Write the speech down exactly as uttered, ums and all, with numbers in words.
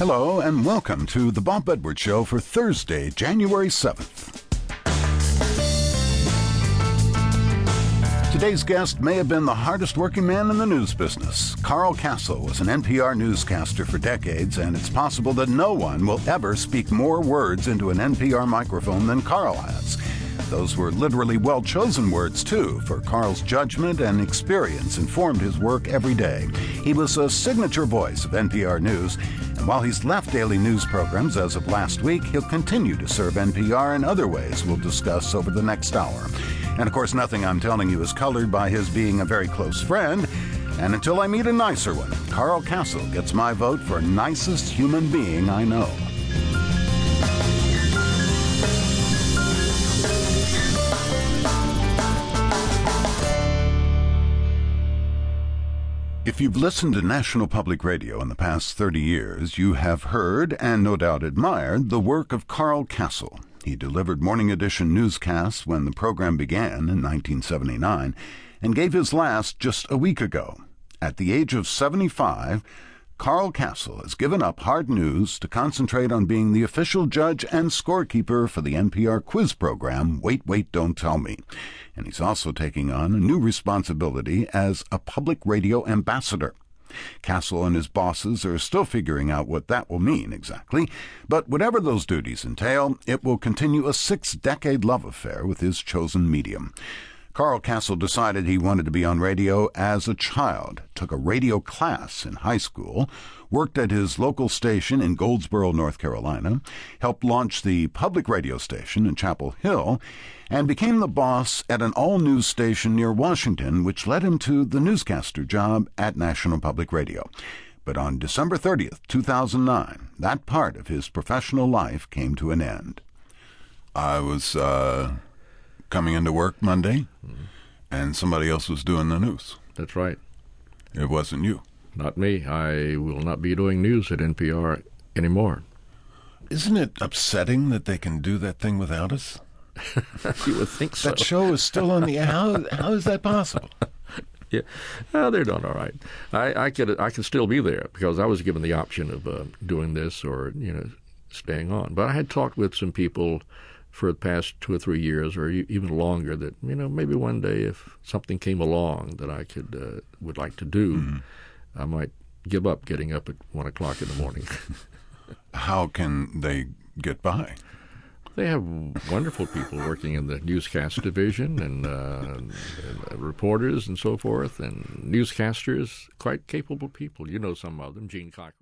Hello and welcome to The Bob Edwards Show for Thursday, January seventh. Today's guest may have been the hardest working man in the news business. Carl Kasell was an N P R newscaster for decades, and it's possible that no one will ever speak more words into an N P R microphone than Carl has. Those were literally well-chosen words, too, for Carl's judgment and experience informed his work every day. He was a signature voice of N P R News, and while he's left daily news programs as of last week, he'll continue to serve N P R in other ways we'll discuss over the next hour. And of course, nothing I'm telling you is colored by his being a very close friend. And until I meet a nicer one, Carl Kasell gets my vote for nicest human being I know. If you've listened to National Public Radio in the past thirty years, you have heard, and no doubt admired, the work of Carl Kasell. He delivered Morning Edition newscasts when the program began in nineteen seventy-nine and gave his last just a week ago. At the age of seventy-five, Carl Kasell has given up hard news to concentrate on being the official judge and scorekeeper for the N P R quiz program, Wait, Wait, Don't Tell Me. And he's also taking on a new responsibility as a public radio ambassador. Kasell and his bosses are still figuring out what that will mean exactly, but whatever those duties entail, it will continue a six-decade love affair with his chosen medium. Carl Kasell decided he wanted to be on radio as a child, took a radio class in high school, worked at his local station in Goldsboro, North Carolina, helped launch the public radio station in Chapel Hill, and became the boss at an all-news station near Washington, which led him to the newscaster job at National Public Radio. But on December thirtieth, two thousand nine, that part of his professional life came to an end. I was, uh... coming into work Monday, mm-hmm. and somebody else was doing the news. That's right. It wasn't you. Not me. I will not be doing news at N P R anymore. Isn't it upsetting that they can do that thing without us? You would think so. That show is still on the air. How, how is that possible? Yeah, oh, they're doing all right. I, I could I could still be there because I was given the option of uh, doing this or you know staying on. But I had talked with some people for the past two or three years or even longer that, you know, maybe one day if something came along that I could uh, would like to do, mm. I might give up getting up at one o'clock in the morning. How can they get by? They have wonderful people working in the newscast division and, uh, and uh, reporters and so forth and newscasters, quite capable people. You know some of them, Gene Cochran.